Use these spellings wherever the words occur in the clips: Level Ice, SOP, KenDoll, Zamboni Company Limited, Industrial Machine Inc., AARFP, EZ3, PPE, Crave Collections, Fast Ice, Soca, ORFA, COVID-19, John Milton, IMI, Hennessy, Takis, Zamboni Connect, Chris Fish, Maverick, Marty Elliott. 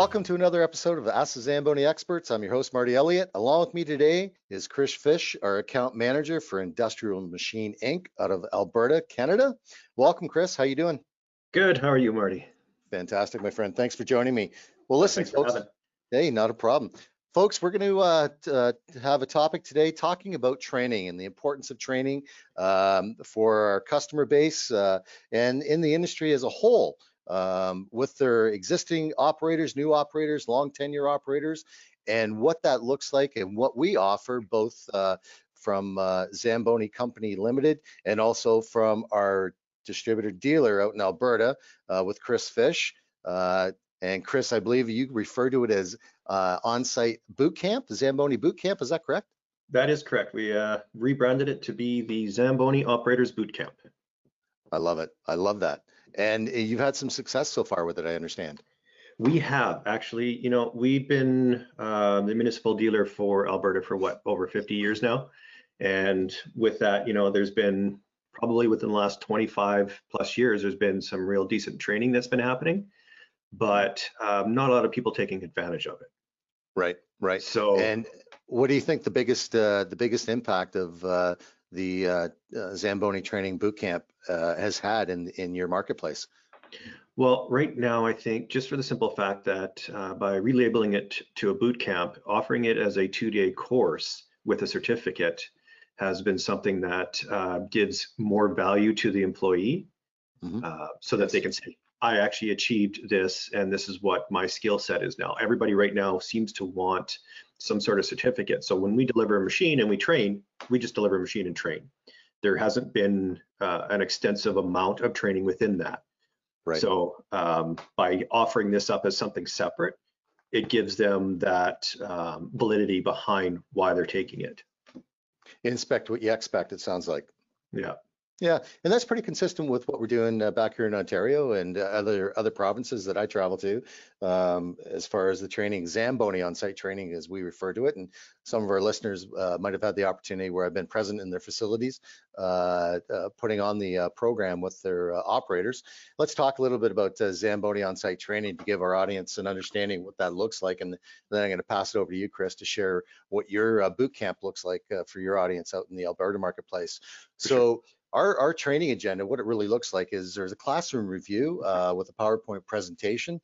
Welcome to another episode of Ask the Zamboni Experts. I'm your host, Marty Elliott. Along with me today is Chris Fish, our account manager for Industrial Machine Inc. out of Alberta, Canada. Welcome, Chris. How you doing? Good. How are you, Marty? Fantastic, my friend. Thanks for joining me. Well, listen, folks. Hey, not a problem. Folks, we're going to have a topic today talking about training and the importance of training for our customer base and in the industry as a whole. With their existing operators, new operators, long tenure operators, and what that looks like and what we offer both from Zamboni Company Limited and also from our distributor dealer out in Alberta with Chris Fish. And Chris, I believe you refer to it as on-site boot camp, the Zamboni boot camp, is that correct? That is correct. We rebranded it to be the Zamboni Operators Boot Camp. I love it. I love that. And you've had some success so far with it, I understand. We have, actually. You know, we've been the municipal dealer for Alberta for what, over 50 years now. And with that, you know, there's been probably within the last 25 plus years, there's been some real decent training that's been happening, but not a lot of people taking advantage of it. Right, right. So, and what do you think the biggest impact of the Zamboni Training Bootcamp has had in your marketplace? Well, right now, I think just for the simple fact that by relabeling it to a bootcamp, offering it as a 2-day course with a certificate has been something that gives more value to the employee so that they can say, I actually achieved this and this is what my skill set is now. Everybody right now seems to want some sort of certificate. So when we deliver a machine and we train, we just deliver a machine and train. There hasn't been an extensive amount of training within that. Right. So by offering this up as something separate, it gives them that validity behind why they're taking it. Inspect what you expect, it sounds like. Yeah. Yeah, and that's pretty consistent with what we're doing back here in Ontario and other provinces that I travel to, as far as the training, Zamboni on-site training as we refer to it. And some of our listeners might have had the opportunity where I've been present in their facilities, putting on the program with their operators. Let's talk a little bit about Zamboni on-site training to give our audience an understanding what that looks like. And then I'm going to pass it over to you, Chris, to share what your boot camp looks like for your audience out in the Alberta marketplace. So. Sure. Our training agenda, what it really looks like is there's a classroom review with a PowerPoint presentation.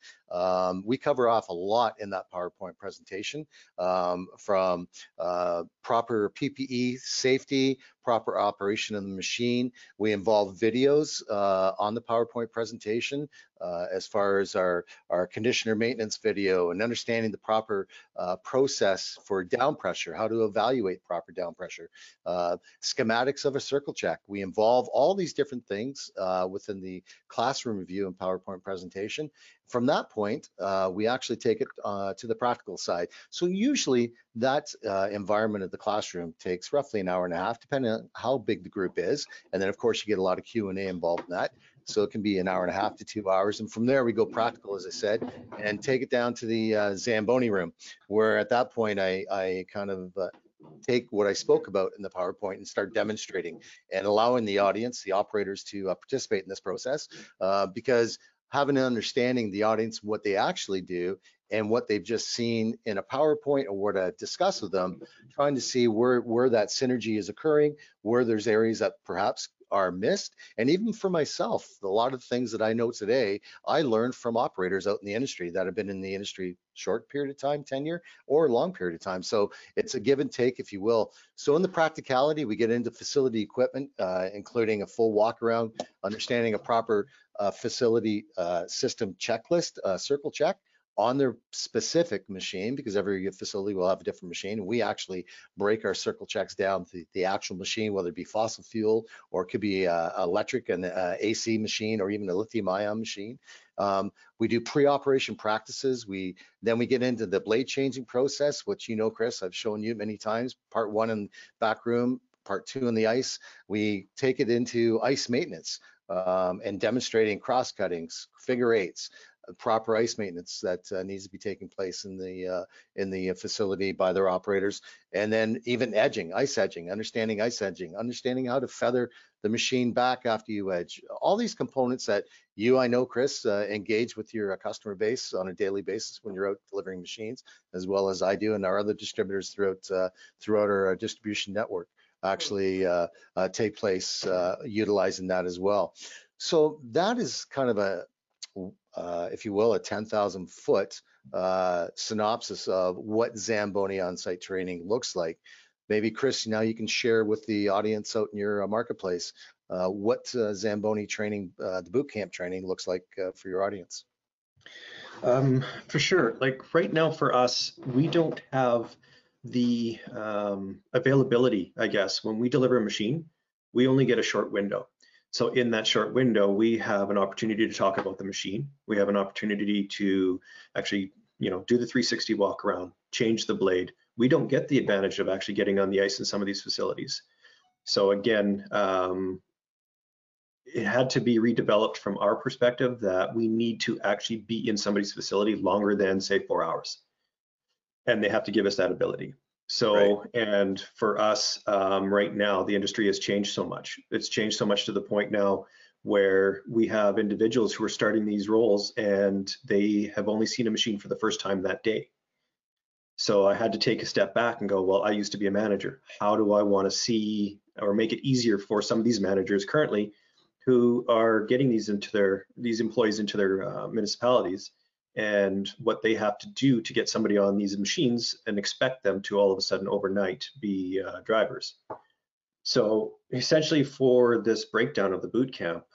We cover off a lot in that PowerPoint presentation from proper PPE safety, proper operation of the machine. We involve videos on the PowerPoint presentation as far as our conditioner maintenance video and understanding the proper process for down pressure, how to evaluate proper down pressure, schematics of a circle check. We involve all these different things within the classroom review and PowerPoint presentation. From that point, we actually take it to the practical side. So usually that environment of the classroom takes roughly an hour and a half, depending on how big the group is. And then of course you get a lot of Q&A involved in that. So it can be an hour and a half to 2 hours. And from there we go practical, as I said, and take it down to the Zamboni room, where at that point I kind of take what I spoke about in the PowerPoint and start demonstrating and allowing the audience, the operators, to participate in this process because having an understanding the audience, what they actually do and what they've just seen in a PowerPoint or what I discuss with them, trying to see where that synergy is occurring, where there's areas that perhaps are missed. And even for myself, a lot of things that I know today, I learned from operators out in the industry that have been in the industry short period of time, tenure, or long period of time. So it's a give and take, if you will. So in the practicality, we get into facility equipment, including a full walk around, understanding a proper facility system checklist, circle check, on their specific machine, because every facility will have a different machine. We actually break our circle checks down to the actual machine, whether it be fossil fuel or it could be electric and AC machine or even a lithium ion machine. We do pre-operation practices. Then we get into the blade changing process, which you know, Chris, I've shown you many times, part one in back room, part two in the ice. We take it into ice maintenance and demonstrating cross cuttings, figure eights, proper ice maintenance that needs to be taking place in the facility by their operators. And then even edging, ice edging, understanding how to feather the machine back after you edge. All these components that you, I know, Chris, engage with your customer base on a daily basis when you're out delivering machines, as well as I do and our other distributors throughout, throughout our distribution network actually take place utilizing that as well. So that is kind of a, if you will, a 10,000 foot synopsis of what Zamboni on-site training looks like. Maybe Chris, now you can share with the audience out in your marketplace what Zamboni training, the bootcamp training looks like for your audience. For sure, like right now for us, we don't have the availability, I guess. When we deliver a machine, we only get a short window. So in that short window, we have an opportunity to talk about the machine. We have an opportunity to actually, you know, do the 360 walk around, change the blade. We don't get the advantage of actually getting on the ice in some of these facilities. So again, it had to be redeveloped from our perspective that we need to actually be in somebody's facility longer than, say, 4 hours. And they have to give us that ability. So, right. And for us right now, the industry has changed so much. It's changed so much to the point now where we have individuals who are starting these roles and they have only seen a machine for the first time that day. So I had to take a step back and go, well, I used to be a manager. How do I want to see or make it easier for some of these managers currently who are getting these into their, these employees into their municipalities, and what they have to do to get somebody on these machines and expect them to all of a sudden overnight be drivers. So essentially for this breakdown of the boot camp,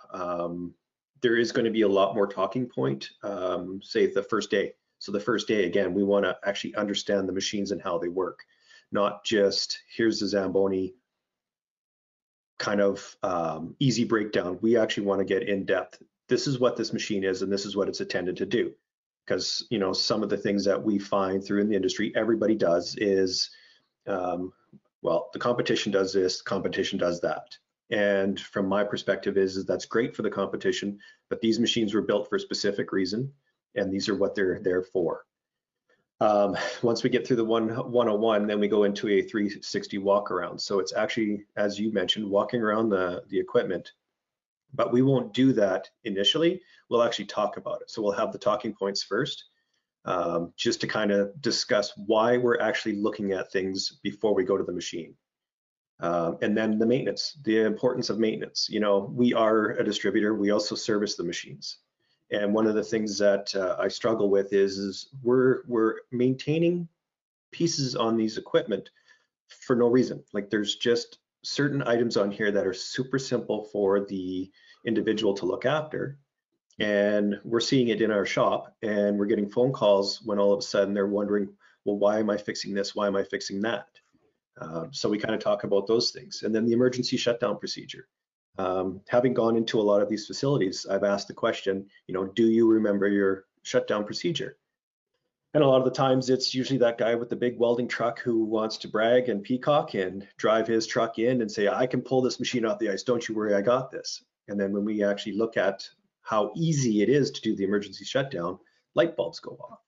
there is going to be a lot more talking point, say the first day. So the first day, again, we want to actually understand the machines and how they work, not just here's the Zamboni kind of easy breakdown. We actually want to get in depth. This is what this machine is and this is what it's intended to do. Because, you know, some of the things that we find through in the industry, everybody does is, well, the competition does this, competition does that. And from my perspective is that's great for the competition, but these machines were built for a specific reason, and these are what they're there for. Once we get through the 101, then we go into a 360 walk around. So it's actually, as you mentioned, walking around the equipment. But we won't do that initially. We'll actually talk about it. So we'll have the talking points first, just to kind of discuss why we're actually looking at things before we go to the machine. And then the maintenance, the importance of maintenance. You know, we are a distributor. We also service the machines. And one of the things that I struggle with is we're maintaining pieces on these equipment for no reason. Like there's just certain items on here that are super simple for the individual to look after, and we're seeing it in our shop, and we're getting phone calls when all of a sudden they're wondering, well, why am I fixing this, why am I fixing that? So we kind of talk about those things. And then the emergency shutdown procedure, having gone into a lot of these facilities, I've asked the question, you know, do you remember your shutdown procedure? And a lot of the times it's usually that guy with the big welding truck who wants to brag and peacock and drive his truck in and say, I can pull this machine off the ice. Don't you worry, I got this. And then when we actually look at how easy it is to do the emergency shutdown, light bulbs go off.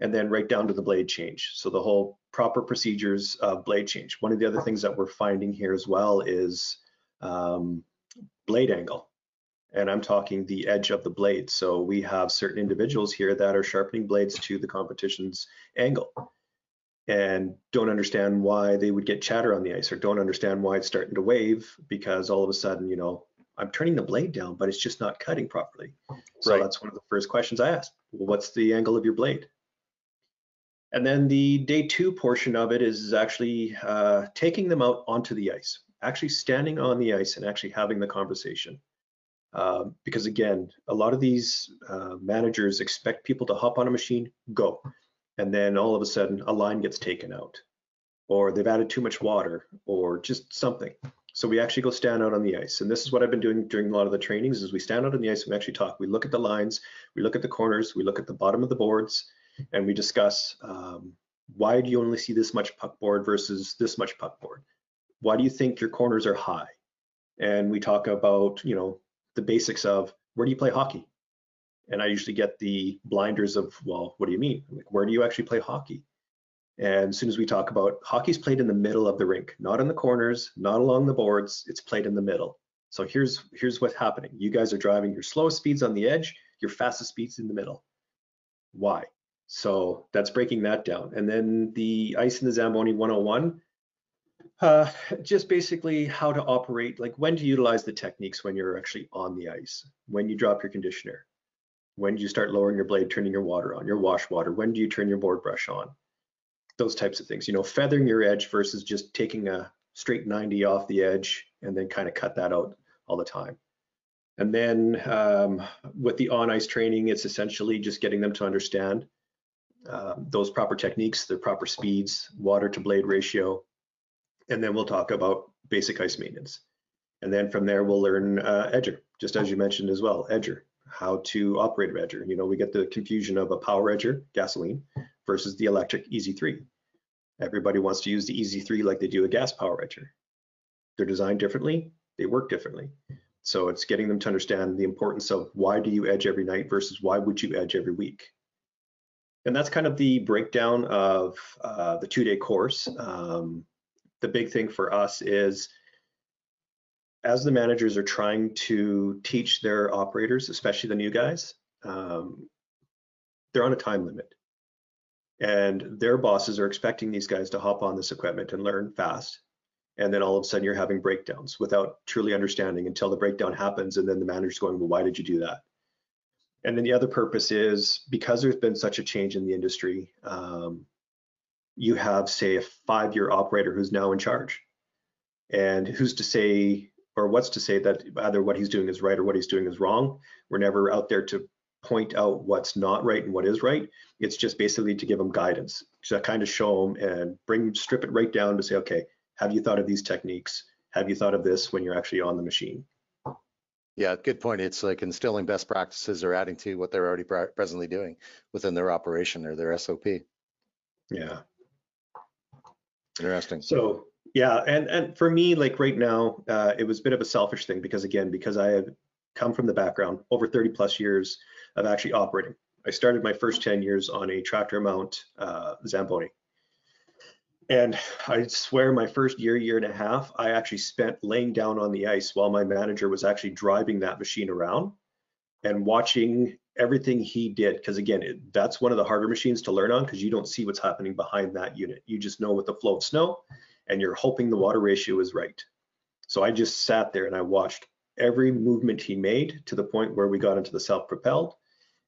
And then right down to the blade change. So the whole proper procedures of blade change. One of the other things that we're finding here as well is blade angle. And I'm talking the edge of the blade. So we have certain individuals here that are sharpening blades to the competition's angle and don't understand why they would get chatter on the ice, or don't understand why it's starting to wave, because all of a sudden, you know, I'm turning the blade down, but it's just not cutting properly. So right. That's one of the first questions I asked. Well, what's the angle of your blade? And then the day two portion of it is actually taking them out onto the ice, actually standing on the ice and actually having the conversation. Because again, a lot of these managers expect people to hop on a machine, go, and then all of a sudden a line gets taken out, or they've added too much water, or just something. So we actually go stand out on the ice. And this is what I've been doing during a lot of the trainings is we stand out on the ice and we actually talk. We look at the lines, we look at the corners, we look at the bottom of the boards, and we discuss why do you only see this much puckboard versus this much puckboard? Why do you think your corners are high? And we talk about, you know, the basics of where do you play hockey? And I usually get the blinders of, well, what do you mean? I'm like, where do you actually play hockey? And as soon as we talk about, hockey's played in the middle of the rink, not in the corners, not along the boards, it's played in the middle. So here's what's happening. You guys are driving your slowest speeds on the edge, your fastest speeds in the middle. Why? So that's breaking that down. And then the ice in the Zamboni 101, just basically how to operate, like when to utilize the techniques when you're actually on the ice, when you drop your conditioner, when do you start lowering your blade, turning your water on, your wash water, when do you turn your board brush on, those types of things, you know, feathering your edge versus just taking a straight 90 off the edge and then kind of cut that out all the time. And then with the on-ice training, it's essentially just getting them to understand those proper techniques, the proper speeds, water to blade ratio, and then we'll talk about basic ice maintenance. And then from there, we'll learn edger, just as you mentioned as well, edger, how to operate an edger. You know, we get the confusion of a power edger, gasoline, versus the electric EZ3. Everybody wants to use the EZ3 like they do a gas power edger. They're designed differently, they work differently. So it's getting them to understand the importance of why do you edge every night versus why would you edge every week. And that's kind of the breakdown of the two-day course. The big thing for us is, as the managers are trying to teach their operators, especially the new guys, they're on a time limit. And their bosses are expecting these guys to hop on this equipment and learn fast. And then all of a sudden you're having breakdowns without truly understanding until the breakdown happens. And then the manager's going, well, why did you do that? And then the other purpose is, because there's been such a change in the industry, you have, say, a five-year operator who's now in charge. And who's to say, or what's to say that either what he's doing is right or what he's doing is wrong? We're never out there to point out what's not right and what is right. It's just basically to give them guidance, to kind of show them and strip it right down to say, okay, have you thought of these techniques? Have you thought of this when you're actually on the machine? Yeah, good point. It's like instilling best practices or adding to what they're already presently doing within their operation or their SOP. Yeah. Interesting. So yeah, and for me, like right now, it was a bit of a selfish thing because, again, because I have come from the background over 30 plus years of actually operating. I started my first 10 years on a tractor mount Zamboni. And I swear my first year and a half, I actually spent laying down on the ice while my manager was actually driving that machine around and watching everything he did. Because again, that's one of the harder machines to learn on because you don't see what's happening behind that unit. You just know with the flow of snow and you're hoping the water ratio is right. So I just sat there and I watched every movement he made to the point where we got into the self-propelled.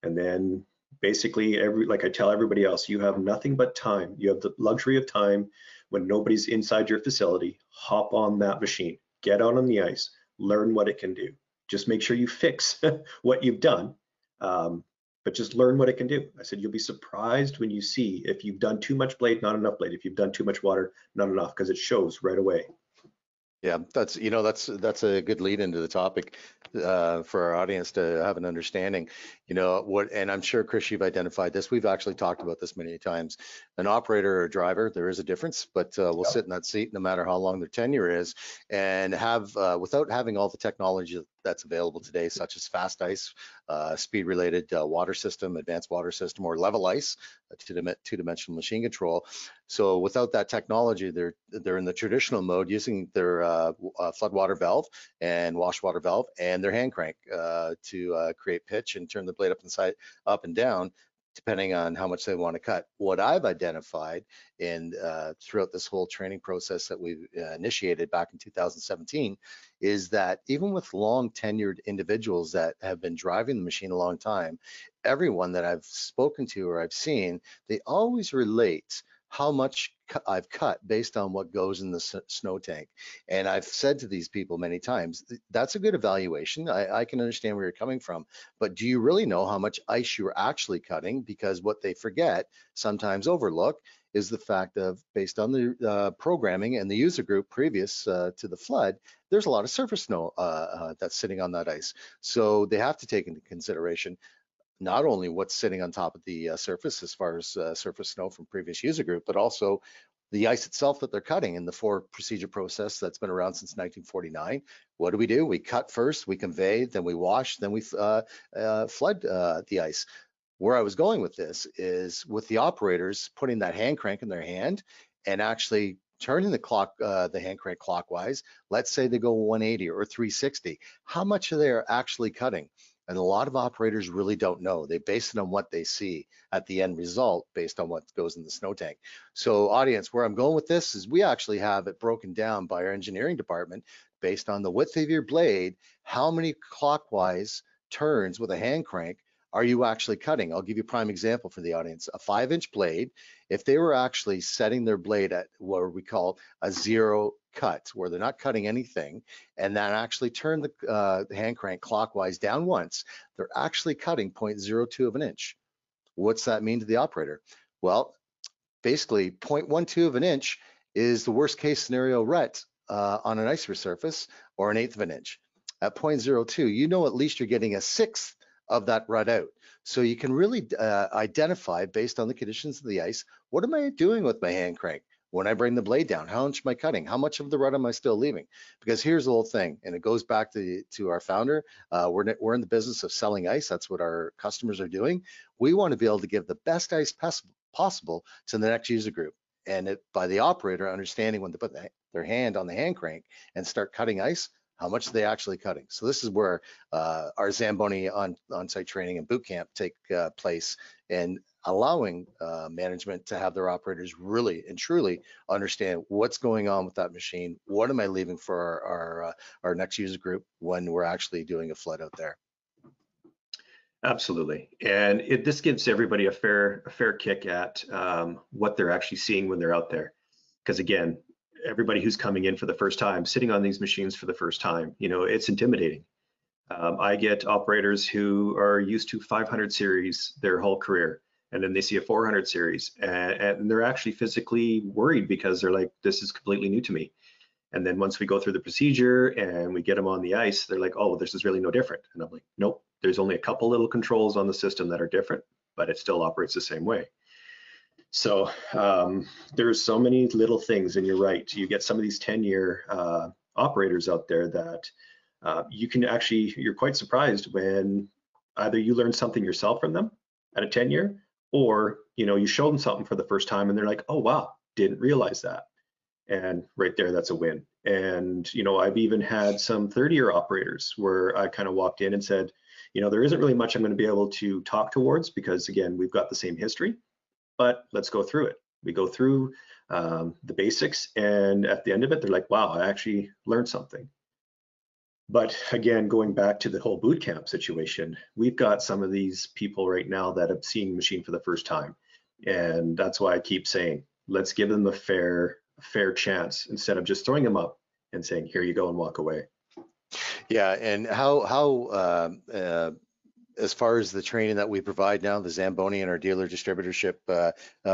And then basically, like I tell everybody else, you have nothing but time. You have the luxury of time when nobody's inside your facility. Hop on that machine, get out on the ice, learn what it can do. Just make sure you fix what you've done, but just learn what it can do. I said, you'll be surprised when you see if you've done too much blade, not enough blade, if you've done too much water, not enough, because it shows right away. Yeah, that's, you know, that's a good lead into the topic for our audience to have an understanding, you know, what, and I'm sure, Chris, you've identified this. We've actually talked about this many times. An operator or a driver, there is a difference, but we'll sit in that seat no matter how long their tenure is, and have, without having all the technology that's available today, such as Fast Ice, speed-related water system, advanced water system, or Level Ice, two-dimensional machine control. So without that technology, they're in the traditional mode using their floodwater valve and wash water valve and their hand crank to create pitch and turn the blade up and down, depending on how much they want to cut. What I've identified in throughout this whole training process that we've initiated back in 2017 is that even with long tenured individuals that have been driving the machine a long time, everyone that I've spoken to or I've seen, they always relate how much I've cut based on what goes in the snow tank. And I've said to these people many times, that's a good evaluation. I can understand where you're coming from, but do you really know how much ice you're actually cutting? Because what they forget, sometimes overlook, is the fact of, based on the programming and the user group previous to the flood, there's a lot of surface snow that's sitting on that ice. So they have to take into consideration not only what's sitting on top of the surface as far as surface snow from previous user group, but also the ice itself that they're cutting in the four-procedure process that's been around since 1949. What do? We cut first, we convey, then we wash, then we flood the ice. Where I was going with this is with the operators putting that hand crank in their hand and actually turning the clock, the hand crank clockwise. Let's say they go 180 or 360. How much are they actually cutting? And a lot of operators really don't know. They base it on what they see at the end result based on what goes in the snow tank. So audience, where I'm going with this is we actually have it broken down by our engineering department based on the width of your blade, how many clockwise turns with a hand crank are you actually cutting? I'll give you a prime example for the audience. A 5-inch blade, if they were actually setting their blade at what we call a zero cut, where they're not cutting anything, and then actually turn the hand crank clockwise down once, they're actually cutting 0.02 of an inch. What's that mean to the operator? Well, basically 0.12 of an inch is the worst case scenario rut on an ice surface, or 1/8 of an inch. At 0.02, you know at least you're getting a 1/6 of that rut out. So you can really identify based on the conditions of the ice, what am I doing with my hand crank? When I bring the blade down, how much am I cutting? How much of the rut am I still leaving? Because here's the whole thing, and it goes back to our founder. We're in the business of selling ice. That's what our customers are doing. We want to be able to give the best ice possible to the next user group. And by the operator understanding when to put their hand on the hand crank and start cutting ice, how much are they actually cutting? So this is where our Zamboni on-site training and boot camp take place, and allowing management to have their operators really and truly understand what's going on with that machine. What am I leaving for our next user group when we're actually doing a flood out there? Absolutely, and this gives everybody a fair kick at what they're actually seeing when they're out there, because again, everybody who's coming in for the first time, sitting on these machines for the first time, you know, it's intimidating. I get operators who are used to 500 series their whole career, and then they see a 400 series and they're actually physically worried because they're like, this is completely new to me. And then once we go through the procedure and we get them on the ice, they're like, oh, well, this is really no different. And I'm like, nope, there's only a couple little controls on the system that are different, but it still operates the same way. So there's so many little things, and you're right. You get some of these 10-year operators out there that you're quite surprised when either you learn something yourself from them at a 10-year, or you know, you show them something for the first time and they're like, oh wow, didn't realize that. And right there, that's a win. And you know, I've even had some 30-year operators where I kind of walked in and said, you know, there isn't really much I'm going to be able to talk towards because again, we've got the same history. But let's go through it. We go through the basics, and at the end of it, they're like, wow, I actually learned something. But again, going back to the whole boot camp situation, we've got some of these people right now that have seen the machine for the first time. And that's why I keep saying, let's give them a fair chance instead of just throwing them up and saying, here you go, and walk away. Yeah, and as far as the training that we provide now, the Zamboni and our dealer distributorship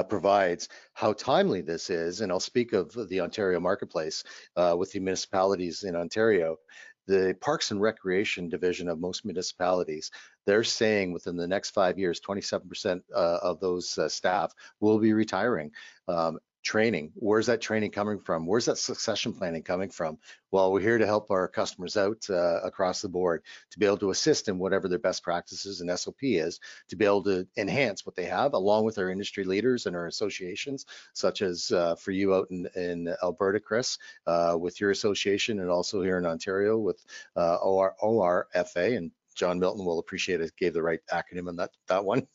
provides, how timely this is, and I'll speak of the Ontario marketplace with the municipalities in Ontario. The Parks and Recreation division of most municipalities, they're saying within the next 5 years, 27% of those staff will be retiring. Training, where's that training coming from? Where's that succession planning coming from? Well, we're here to help our customers out across the board to be able to assist in whatever their best practices and SOP is, to be able to enhance what they have, along with our industry leaders and our associations, such as for you out in Alberta, Chris, with your association, and also here in Ontario with ORFA, and John Milton will appreciate it, gave the right acronym on that one.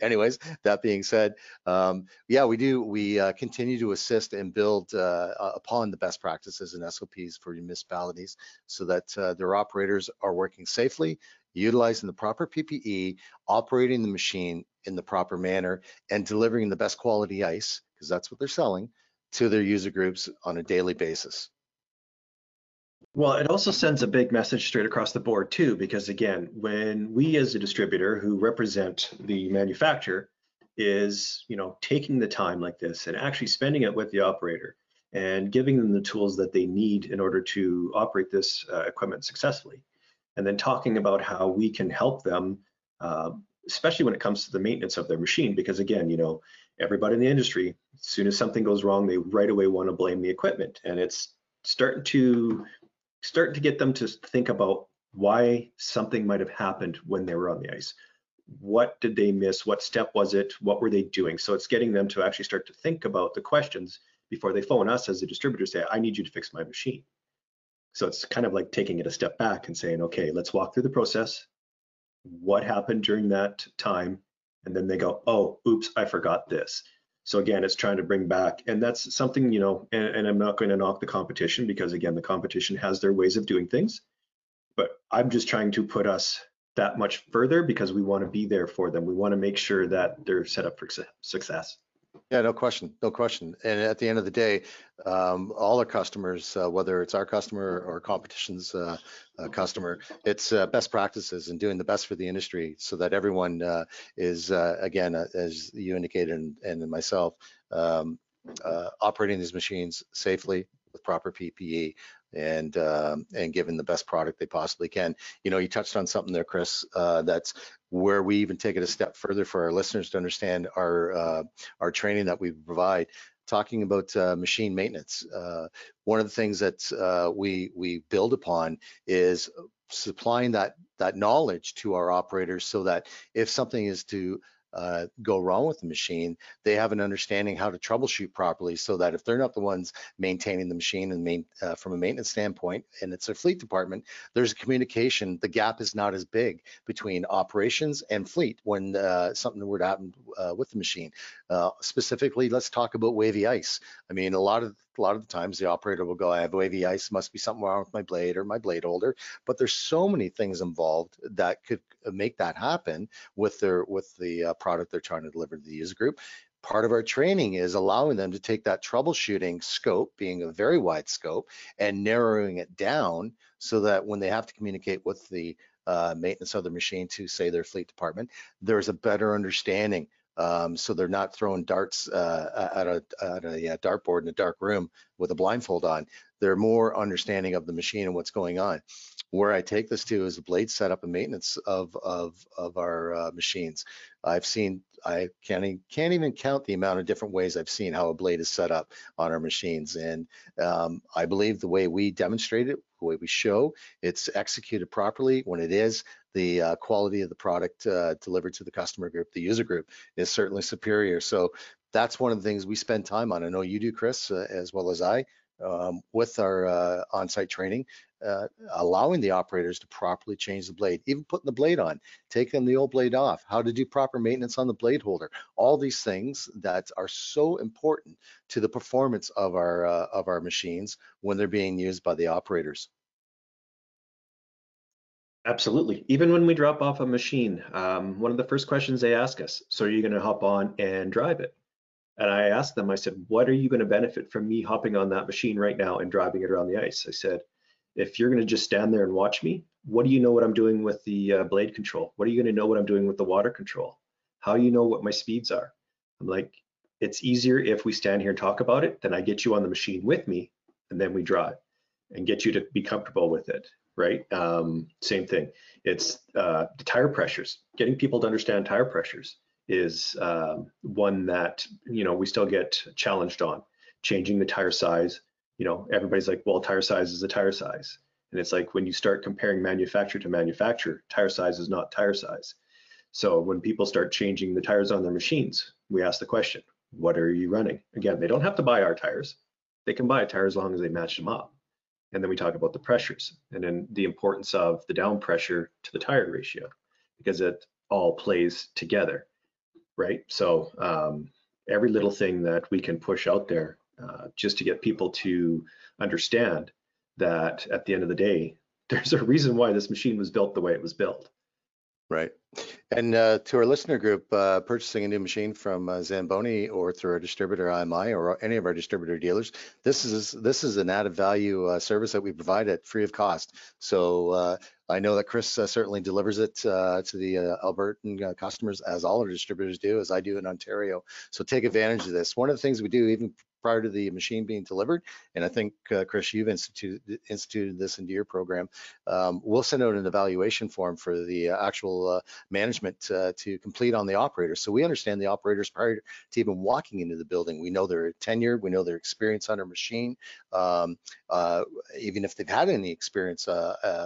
Anyways, that being said, yeah, we do. We continue to assist and build upon the best practices and SOPs for municipalities so that their operators are working safely, utilizing the proper PPE, operating the machine in the proper manner, and delivering the best quality ice, because that's what they're selling, to their user groups on a daily basis. Well, it also sends a big message straight across the board too, because again, when we as a distributor who represent the manufacturer is, you know, taking the time like this and actually spending it with the operator and giving them the tools that they need in order to operate this equipment successfully, and then talking about how we can help them, especially when it comes to the maintenance of their machine, because again, you know, everybody in the industry soon as something goes wrong, they right away want to blame the equipment. And it's starting to get them to think about why something might have happened when they were on the ice. What did they miss? What step was it? What were they doing? So it's getting them to actually start to think about the questions before they phone us as a distributor, say, I need you to fix my machine. So it's kind of like taking it a step back and saying, okay, let's walk through the process. What happened during that time? And then they go, oh, oops, I forgot this. So again, it's trying to bring back, and that's something, you know, and I'm not going to knock the competition, because again, the competition has their ways of doing things, but I'm just trying to put us that much further because we want to be there for them. We want to make sure that they're set up for success. Yeah, no question, no question. And at the end of the day, all our customers, whether it's our customer or competition's customer, it's best practices and doing the best for the industry so that everyone is, again, as you indicated and myself, operating these machines safely with proper PPE and giving the best product they possibly can. You know, you touched on something there, Chris, that's where we even take it a step further for our listeners to understand our training that we provide. Talking about machine maintenance, one of the things that we build upon is supplying that knowledge to our operators so that if something is to go wrong with the machine, they have an understanding how to troubleshoot properly, so that if they're not the ones maintaining the machine and from a maintenance standpoint, and it's a fleet department, there's a communication. The gap is not as big between operations and fleet when something were to happen with the machine. Specifically, let's talk about wavy ice. I mean, a lot of the times the operator will go, I have wavy ice, must be something wrong with my blade or my blade holder. But there's so many things involved that could make that happen with the product they're trying to deliver to the user group. Part of our training is allowing them to take that troubleshooting scope, being a very wide scope, and narrowing it down so that when they have to communicate with the maintenance of the machine to, say, their fleet department, there's a better understanding. So they're not throwing darts at a dartboard in a dark room with a blindfold on. They're more understanding of the machine and what's going on. Where I take this to is the blade setup and maintenance of our machines. I've seen, I can't even count the amount of different ways I've seen how a blade is set up on our machines. And I believe the way we demonstrate it, the way we show, it's executed properly. When it is, the quality of the product delivered to the customer group, the user group, is certainly superior. So that's one of the things we spend time on. I know you do, Chris, as well as I, with our on-site training, allowing the operators to properly change the blade, even putting the blade on, taking the old blade off, how to do proper maintenance on the blade holder, all these things that are so important to the performance of our machines when they're being used by the operators. Absolutely. Even when we drop off a machine, one of the first questions they ask us, so are you going to hop on and drive it? And I asked them, I said, what are you going to benefit from me hopping on that machine right now and driving it around the ice? I said, if you're going to just stand there and watch me, what do you know what I'm doing with the blade control? What are you going to know what I'm doing with the water control? How do you know what my speeds are? I'm like, it's easier if we stand here and talk about it, then I get you on the machine with me, and then we drive and get you to be comfortable with it. Right? Same thing. It's the tire pressures. Getting people to understand tire pressures is one that, you know, we still get challenged on. Changing the tire size, you know, everybody's like, well, tire size is a tire size. And it's like, when you start comparing manufacturer to manufacturer, tire size is not tire size. So when people start changing the tires on their machines, we ask the question, what are you running? Again, they don't have to buy our tires. They can buy a tire as long as they match them up. And then we talk about the pressures and then the importance of the down pressure to the tire ratio, because it all plays together, right? So every little thing that we can push out there just to get people to understand that at the end of the day, there's a reason why this machine was built the way it was built. Right. And to our listener group, purchasing a new machine from Zamboni or through our distributor IMI or any of our distributor dealers, this is an added value service that we provide at free of cost. So I know that Chris certainly delivers it to the Albertan customers, as all our distributors do, as I do in Ontario. So take advantage of this. One of the things we do, even prior to the machine being delivered. And I think, Chris, you've instituted this into your program. We'll send out an evaluation form for the actual management to complete on the operator. So we understand the operators prior to even walking into the building. We know their tenure, we know their experience on our machine, even if they've had any experience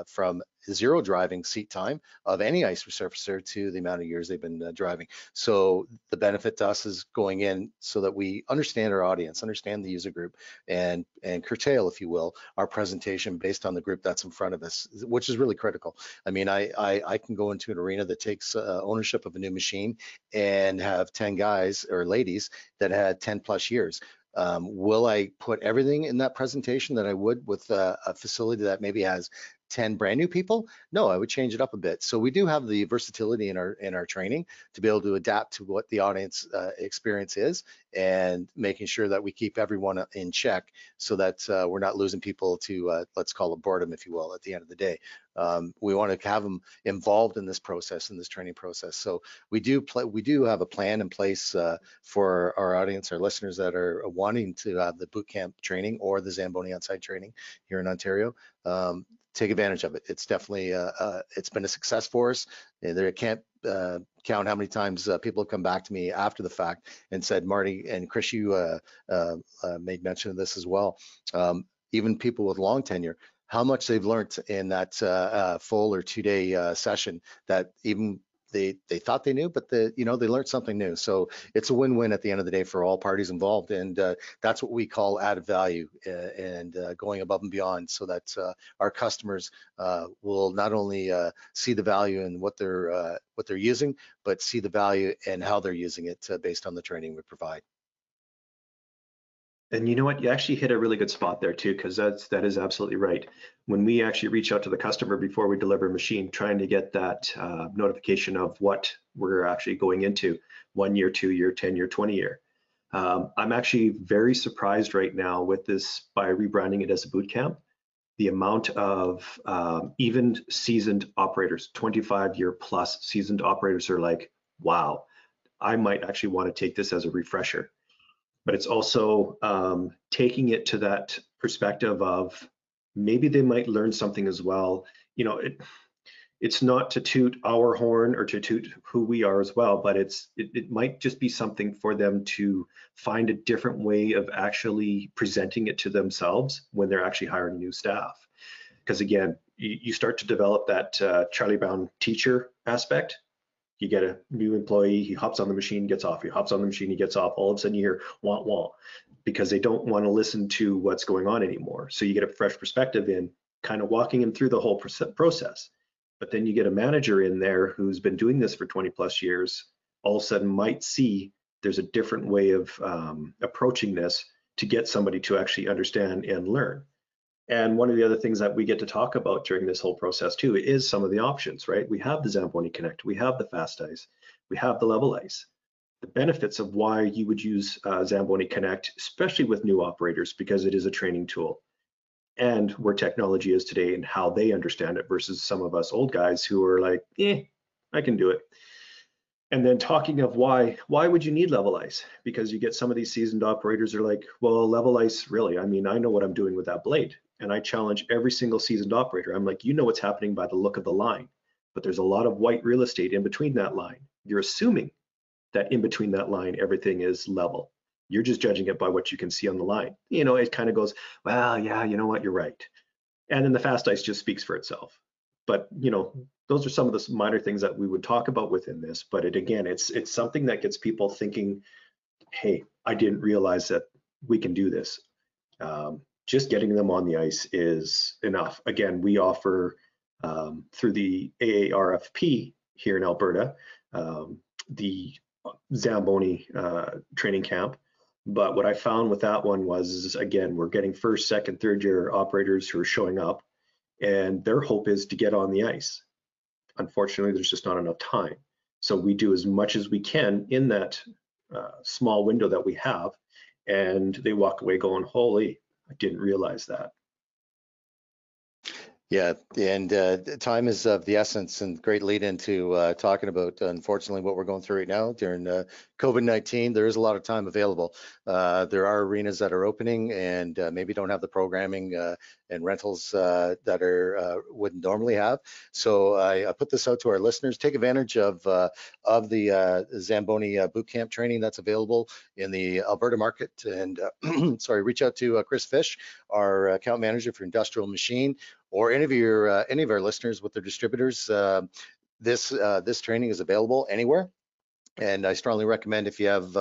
from zero driving seat time of any ice resurfacer to the amount of years they've been driving. So the benefit to us is going in so that we understand our audience, understand the user group, and curtail, if you will, our presentation based on the group that's in front of us, which is really critical. I mean, I can go into an arena that takes ownership of a new machine and have 10 guys or ladies that had 10 plus years. Will I put everything in that presentation that I would with a facility that maybe has 10 brand new people? No, I would change it up a bit. So we do have the versatility in our training to be able to adapt to what the audience experience is, and making sure that we keep everyone in check so that we're not losing people to let's call it boredom, if you will, at the end of the day. We want to have them involved in this process, in this training process. So we do have a plan in place for our audience, our listeners that are wanting to have the boot camp training or the Zamboni on-site training here in Ontario. Take advantage of it. It's definitely, it's been a success for us. There, I can't count how many times people have come back to me after the fact and said, Marty, and Chris, you made mention of this as well. Even people with long tenure, how much they've learned in that full or two-day session that even they thought they knew, but they learned something new. So it's a win-win at the end of the day for all parties involved, and that's what we call added value and going above and beyond, so that our customers will not only see the value in what they're using, but see the value and how they're using it based on the training we provide. And you know what, you actually hit a really good spot there too, because that is absolutely right. When we actually reach out to the customer before we deliver a machine, trying to get that notification of what we're actually going into, 1 year, 2 year, 10 year, 20 year. I'm actually very surprised right now with this, by rebranding it as a boot camp, the amount of even seasoned operators, 25 year plus seasoned operators are like, wow, I might actually want to take this as a refresher. But it's also taking it to that perspective of maybe they might learn something as well. You know, it's not to toot our horn or to toot who we are as well, but it might just be something for them to find a different way of actually presenting it to themselves when they're actually hiring new staff. Because again, you start to develop that Charlie Brown teacher aspect. You get a new employee, he hops on the machine, gets off. He hops on the machine, he gets off. All of a sudden you hear wah-wah, because they don't want to listen to what's going on anymore. So you get a fresh perspective in kind of walking him through the whole process. But then you get a manager in there who's been doing this for 20 plus years, all of a sudden might see there's a different way of approaching this to get somebody to actually understand and learn. And one of the other things that we get to talk about during this whole process too is some of the options, right? We have the Zamboni Connect, we have the Fast Ice, we have the Level Ice. The benefits of why you would use Zamboni Connect, especially with new operators, because it is a training tool, and where technology is today and how they understand it versus some of us old guys who are like, I can do it. And then talking of why would you need Level Ice? Because you get some of these seasoned operators are like, well, Level Ice, really? I mean, I know what I'm doing with that blade. And I challenge every single seasoned operator. I'm like, you know what's happening by the look of the line, but there's a lot of white real estate in between that line. You're assuming that in between that line, everything is level. You're just judging it by what you can see on the line. You know, it kind of goes, well, yeah, you know what, you're right. And then the Fast Ice just speaks for itself. But, you know, those are some of the minor things that we would talk about within this. But it, again, it's something that gets people thinking, hey, I didn't realize that we can do this. Just getting them on the ice is enough. Again, we offer through the AARFP here in Alberta, the Zamboni training camp. But what I found with that one was, again, we're getting first, second, third year operators who are showing up, and their hope is to get on the ice. Unfortunately, there's just not enough time. So we do as much as we can in that small window that we have, and they walk away going, holy, I didn't realize that. Yeah, and time is of the essence, and great lead into talking about, unfortunately, what we're going through right now during COVID-19. There is a lot of time available. There are arenas that are opening and maybe don't have the programming and rentals that are wouldn't normally have. So I put this out to our listeners. Take advantage of the Zamboni bootcamp training that's available in the Alberta market. And sorry, reach out to Chris Fish, our account manager for Industrial Machine, or any of our listeners with their distributors. This training is available anywhere, and I strongly recommend, if you have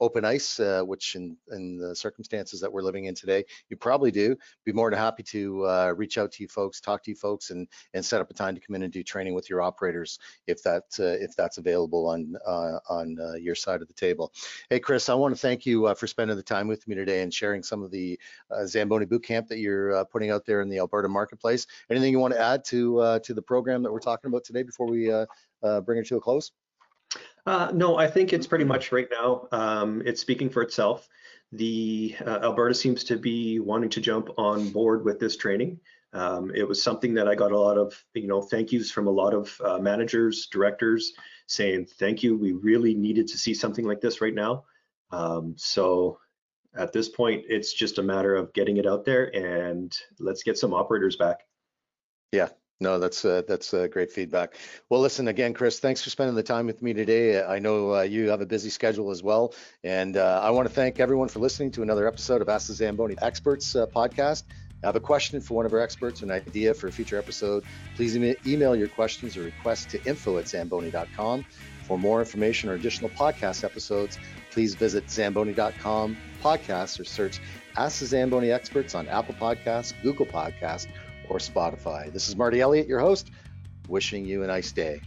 open ice, which in the circumstances that we're living in today, you probably do, be more than happy to reach out to you folks, talk to you folks, and set up a time to come in and do training with your operators, if that's available on your side of the table. Hey, Chris, I want to thank you for spending the time with me today and sharing some of the Zamboni bootcamp that you're putting out there in the Alberta marketplace. Anything you want to add to the program that we're talking about today before we bring it to a close? No, I think it's pretty much right now, it's speaking for itself. The Alberta seems to be wanting to jump on board with this training. It was something that I got a lot of, thank yous from a lot of managers, directors, saying, thank you, we really needed to see something like this right now. So at this point, it's just a matter of getting it out there, and let's get some operators back. Yeah. No, that's great feedback. Well, listen, again, Chris, thanks for spending the time with me today. I know you have a busy schedule as well. And I want to thank everyone for listening to another episode of Ask the Zamboni Experts podcast. I have a question for one of our experts or an idea for a future episode. Please email your questions or requests to info@zamboni.com. For more information or additional podcast episodes, please visit zamboni.com/podcasts or search Ask the Zamboni Experts on Apple Podcasts, Google Podcasts, or Spotify. This is Marty Elliott, your host, wishing you a nice day.